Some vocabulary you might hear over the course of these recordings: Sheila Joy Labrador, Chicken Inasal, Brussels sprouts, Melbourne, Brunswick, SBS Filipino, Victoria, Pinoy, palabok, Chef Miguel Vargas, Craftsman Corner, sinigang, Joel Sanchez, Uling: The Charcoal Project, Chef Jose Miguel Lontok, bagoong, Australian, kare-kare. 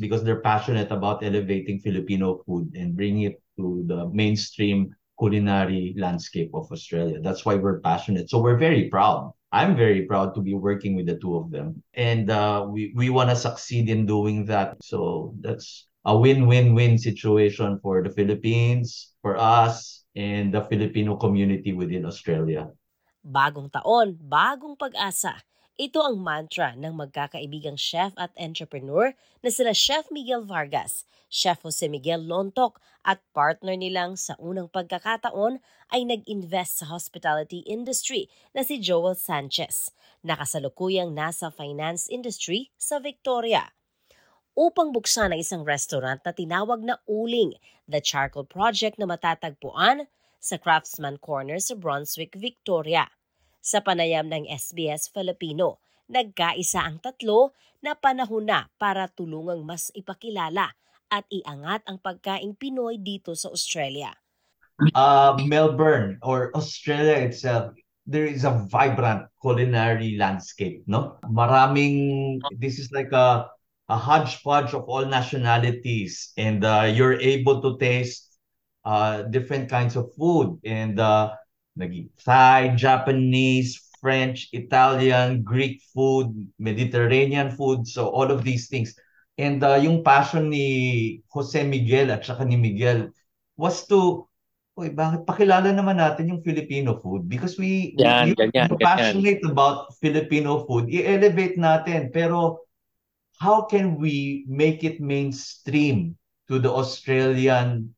because they're passionate about elevating Filipino food and bringing it to the mainstream culinary landscape of Australia. That's why we're passionate. So we're very proud. I'm very proud to be working with the two of them. And we want to succeed in doing that. So that's a win-win-win situation for the Philippines, for us, and the Filipino community within Australia. Bagong taon, bagong pag-asa. Ito ang mantra ng magkakaibigang chef at entrepreneur na sila Chef Miguel Vargas, Chef Jose Miguel Lontok at partner nilang sa unang pagkakataon ay nag-invest sa hospitality industry na si Joel Sanchez, nakasalukuyang nasa finance industry sa Victoria. Upang buksan ang isang restaurant na tinawag na Uling, The Charcoal Project na matatagpuan sa Craftsman Corner sa Brunswick, Victoria. Sa panayam ng SBS Filipino, nagkaisa ang tatlo na panahon na para tulungang mas ipakilala at iangat ang pagkaing Pinoy dito sa Australia. Melbourne or Australia itself, there is a vibrant culinary landscape, no? Maraming, this is like a hodgepodge of all nationalities, and you're able to taste different kinds of food, and Thai, Japanese, French, Italian, Greek food, Mediterranean food. So all of these things. And yung passion ni Jose Miguel at saka ni Miguel was to, bakit pakilala naman natin yung Filipino food? Because we're passionate about Filipino food. I-elevate natin. Pero how can we make it mainstream to the Australian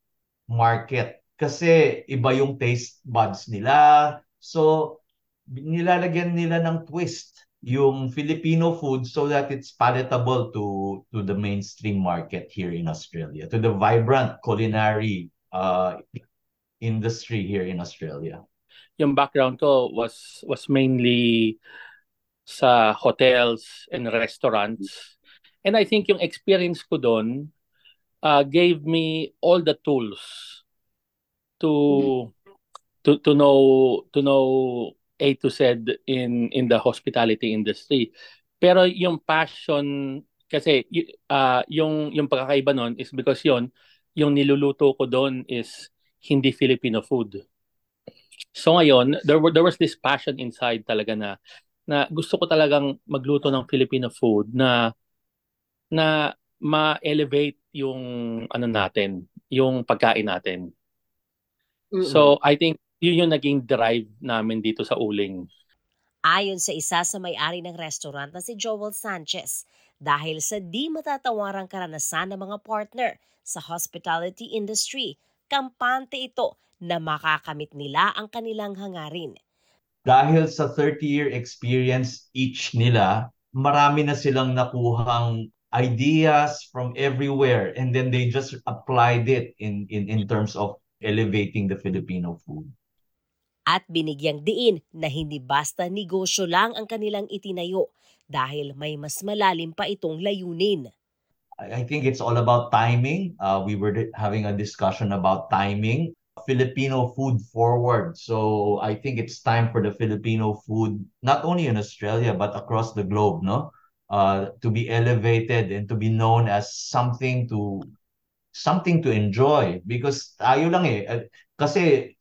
market? Kasi iba yung taste buds nila. So, nilalagyan nila ng twist yung Filipino food so that it's palatable to the mainstream market here in Australia, to the vibrant culinary industry here in Australia. Yung background ko was mainly sa hotels and restaurants. And I think yung experience ko doon gave me all the tools to know A to Z in the hospitality industry. Pero yung passion kasi yung pagkakaiba nun is because yung niluluto ko doon is hindi Filipino food. So ngayon there was this passion inside talaga na gusto ko talagang magluto ng Filipino food na ma-elevate yung natin, yung pagkain natin. So, I think yun yung naging drive namin dito sa Uling. Ayon sa isa sa may-ari ng restaurant na si Joel Sanchez, dahil sa di matatawarang karanasan ng mga partner sa hospitality industry, kampante ito na makakamit nila ang kanilang hangarin. Dahil sa 30-year experience each nila, marami na silang nakuhang ideas from everywhere, and then they just applied it in terms of elevating the Filipino food. At binigyang diin na hindi basta negosyo lang ang kanilang itinayo dahil may mas malalim pa itong layunin. I think it's all about timing. We were having a discussion about timing. Filipino food forward. So I think it's time for the Filipino food, not only in Australia but across the globe, no? To be elevated and to be known as something to enjoy, because tayo lang kasi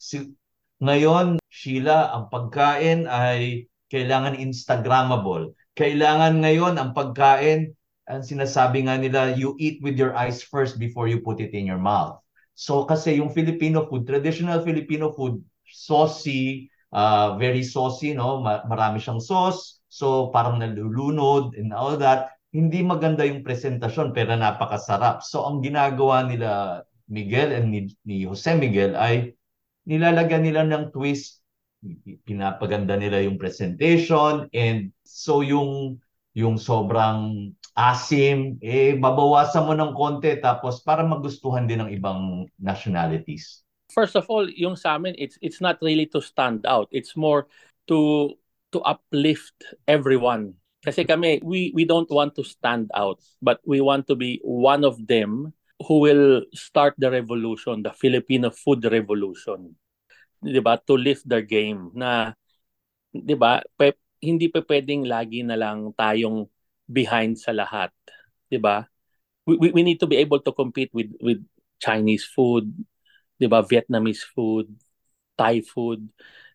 ngayon, Sheila, ang pagkain ay kailangan Instagrammable. Kailangan ngayon ang pagkain, ang sinasabi nga nila, you eat with your eyes first before you put it in your mouth. So kasi yung Filipino food, traditional Filipino food, saucy, very saucy, no? Marami siyang sauce, so parang nalulunod and all that. Hindi maganda yung presentasyon pero napakasarap. So ang ginagawa nila Miguel and ni Jose Miguel ay nilalagyan nila ng twist, pinapaganda nila yung presentation, and so yung sobrang asim babawasan mo ng konti tapos para magustuhan din ng ibang nationalities. First of all, yung sa amin it's not really to stand out. It's more to uplift everyone. Kasi kami, we don't want to stand out, but we want to be one of them who will start the revolution, the Filipino food revolution. Diba? To lift their game. Na, diba? Hindi pa pwedeng lagi na lang tayong behind sa lahat. Diba? we need to be able to compete with Chinese food, 'di ba? Vietnamese food, Thai food,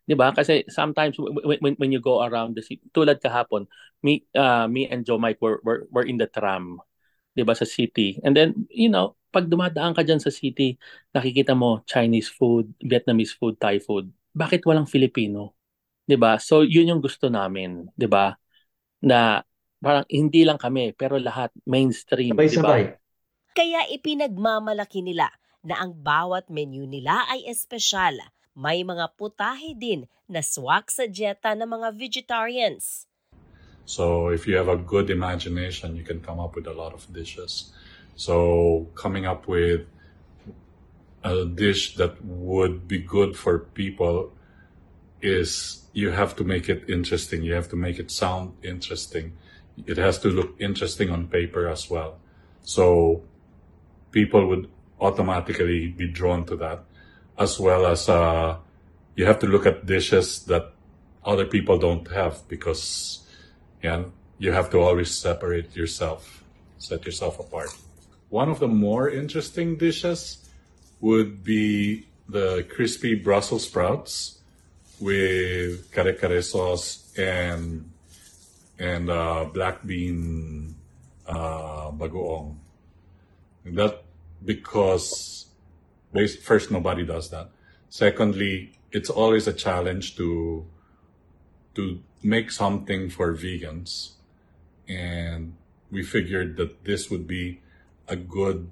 'di ba? Kasi sometimes when you go around the city, tulad kahapon, me and Joe Mike were in the tram, 'di ba, sa city. And then, you know, pag dumadaan ka dyan sa city, nakikita mo Chinese food, Vietnamese food, Thai food. Bakit walang Filipino? 'Di ba? So, yun yung gusto namin, 'di ba? Na parang hindi lang kami, pero lahat mainstream, 'di ba? Kaya ipinagmamalaki nila na ang bawat menu nila ay espesyal. May mga putahe din na swak sa dieta ng mga vegetarians. So, if you have a good imagination, you can come up with a lot of dishes. So coming up with a dish that would be good for people is you have to make it interesting. You have to make it sound interesting. It has to look interesting on paper as well. So people would automatically be drawn to that, as well as you have to look at dishes that other people don't have, because you have to always separate yourself, set yourself apart. One of the more interesting dishes would be the crispy Brussels sprouts with kare-kare sauce and black bean bagoong. That because first, nobody does that. Secondly, it's always a challenge to make something for vegans, and we figured that this would be a good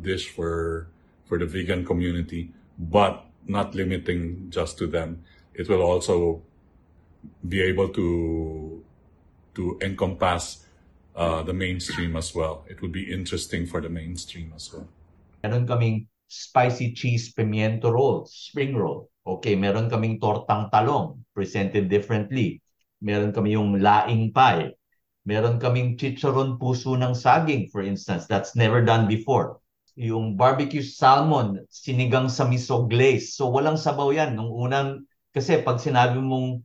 dish for the vegan community, but not limiting just to them. It will also be able to encompass the mainstream as well. It would be interesting for the mainstream as well. Meron kaming spicy cheese pimiento roll, spring roll. Okay, meron kaming tortang talong, presented differently. Meron kami yung laing pie. Meron kaming chicharon puso ng saging, for instance. That's never done before. Yung barbecue salmon, sinigang sa miso glaze. So walang sabaw yan. Nung unang, kasi pag sinabi mong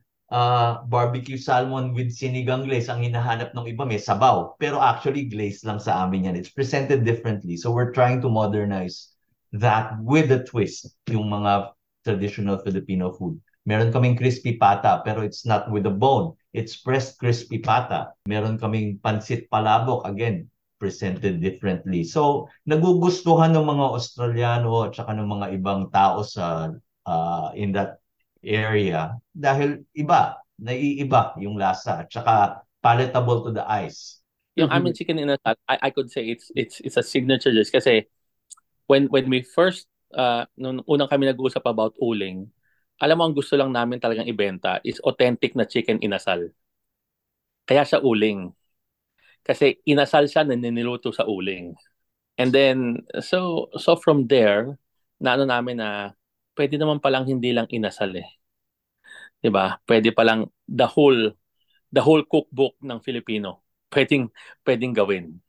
barbecue salmon with sinigang glaze, ang hinahanap ng iba may sabaw. Pero actually, glaze lang sa amin yan. It's presented differently. So we're trying to modernize that with a twist, yung mga traditional Filipino food. Meron kaming crispy pata, pero it's not with a bone. It's pressed crispy pata. Meron kaming pansit palabok, again, presented differently. So, nagugustuhan ng mga Australiano at saka ng mga ibang tao sa in that area dahil iba, naiiba yung lasa at saka palatable to the eyes. Yung aming chicken inasal, I could say it's a signature dish kasi when we first nung unang kami nag-uusap about uling, alam mo ang gusto lang namin talagang ibenta is authentic na chicken inasal. Kaya siya uling. Kasi inasal siya na niniluto sa uling. And then, so from there, naano namin na pwede naman palang hindi lang inasal eh. Diba? Pwede palang the whole cookbook ng Filipino. Pwedeng gawin.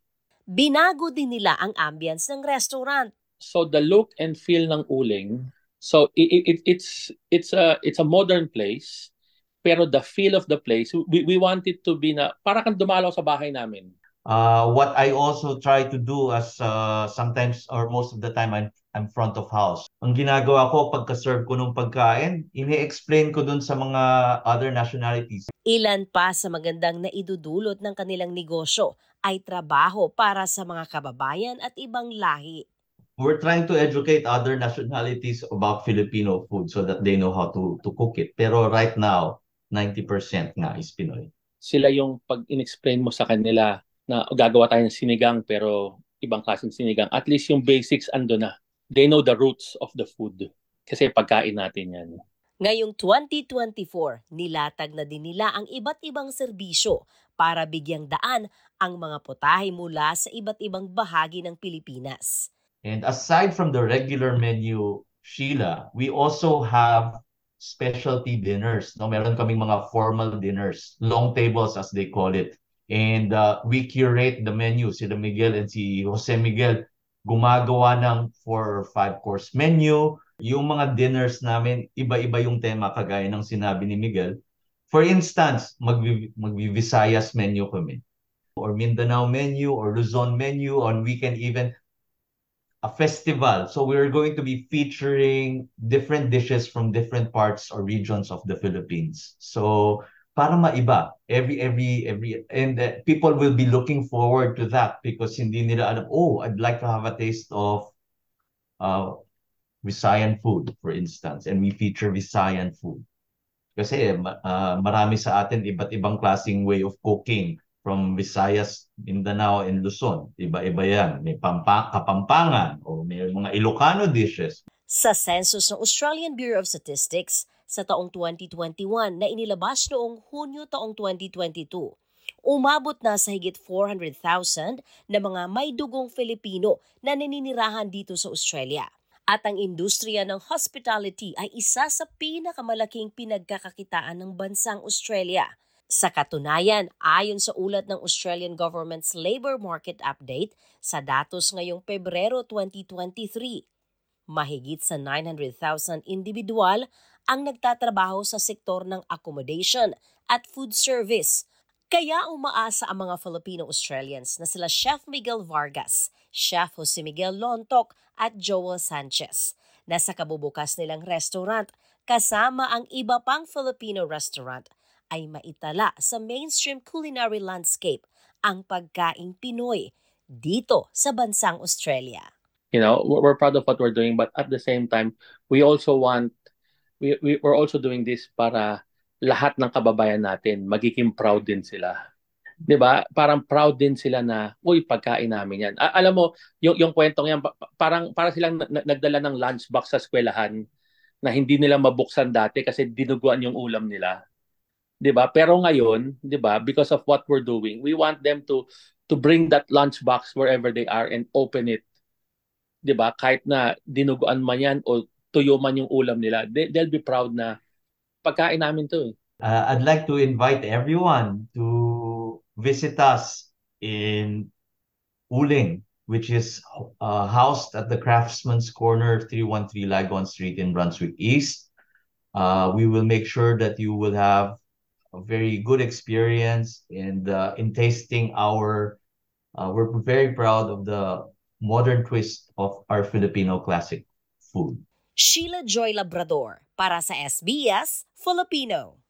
Binago din nila ang ambience ng restaurant. So the look and feel ng uling, so it's a modern place. Pero the feel of the place, we want it to be na para kang dumalaw sa bahay namin. What I also try to do as sometimes or most of the time I'm front of house. Ang ginagawa ko pagka-serve ko ng pagkain, ini-explain ko dun sa mga other nationalities. Ilan pa sa magandang naidudulot ng kanilang negosyo ay trabaho para sa mga kababayan at ibang lahi. We're trying to educate other nationalities about Filipino food so that they know how to cook it. Pero right now, 90% nga is Pinoy. Sila yung pag in-explain mo sa kanila na gagawa tayo ng sinigang pero ibang klaseng sinigang, at least yung basics ando na. They know the roots of the food kasi pagkain natin yan. Ngayong 2024, nilatag na din nila ang iba't ibang serbisyo para bigyang daan ang mga putahe mula sa iba't ibang bahagi ng Pilipinas. And aside from the regular menu, Sheila, we also have specialty dinners. No, meron kaming mga formal dinners, long tables as they call it. And we curate the menu. Sila Miguel and si Jose Miguel gumagawa ng 4 or 5 course menu. Yung mga dinners namin, iba-iba yung tema kagaya ng sinabi ni Miguel. For instance, magvi-Visayas menu kami. or Mindanao menu or Luzon menu, or we can even a festival. So we're going to be featuring different dishes from different parts or regions of the Philippines. So para maiba, every and people will be looking forward to that because hindi nila alam, oh, I'd like to have a taste of Visayan food, for instance, and we feature Visayan food. Kasi marami sa atin iba't ibang klaseng way of cooking from Visayas, Mindanao, and Luzon. Iba-iba yan. May Kapampangan o may mga Ilocano dishes. Sa census ng Australian Bureau of Statistics sa taong 2021 na inilabas noong Hunyo taong 2022, umabot na sa higit 400,000 na mga may dugong Filipino na naninirahan dito sa Australia. At ang industriya ng hospitality ay isa sa pinakamalaking pinagkakakitaan ng bansang Australia. Sa katunayan, ayon sa ulat ng Australian Government's Labor Market Update sa datos ngayong Pebrero 2023, mahigit sa 900,000 individual ang nagtatrabaho sa sektor ng accommodation at food service. Kaya umaasa ang mga Filipino-Australians na sila Chef Miguel Vargas, Chef Jose Miguel Lontok at Joel Sanchez na sa kabubukas nilang restaurant kasama ang iba pang Filipino restaurant ay maitala sa mainstream culinary landscape ang pagkaing Pinoy dito sa bansang Australia. You know, we're proud of what we're doing, but at the same time, we also want, we're also doing this para lahat ng kababayan natin, magiging proud din sila. 'Di ba? Parang proud din sila na, uy, pagkain namin 'yan. Alam mo, yung kwentong 'yan, parang silang nagdala ng lunchbox sa eskwelahan na hindi nila mabuksan dati kasi dinuguan yung ulam nila. 'Di ba? Pero ngayon, 'di ba, because of what we're doing, we want them to bring that lunchbox wherever they are and open it. 'Di ba? Kahit na dinuguan man 'yan o tuyo man yung ulam nila, they'll be proud na pagkain namin to. I'd like to invite everyone to visit us in Uling, which is housed at the Craftsman's Corner, 313 Lagon Street in Brunswick East. We will make sure that you will have a very good experience in tasting our... we're very proud of the modern twist of our Filipino classic food. Sheila Joy Labrador para sa SBS Filipino.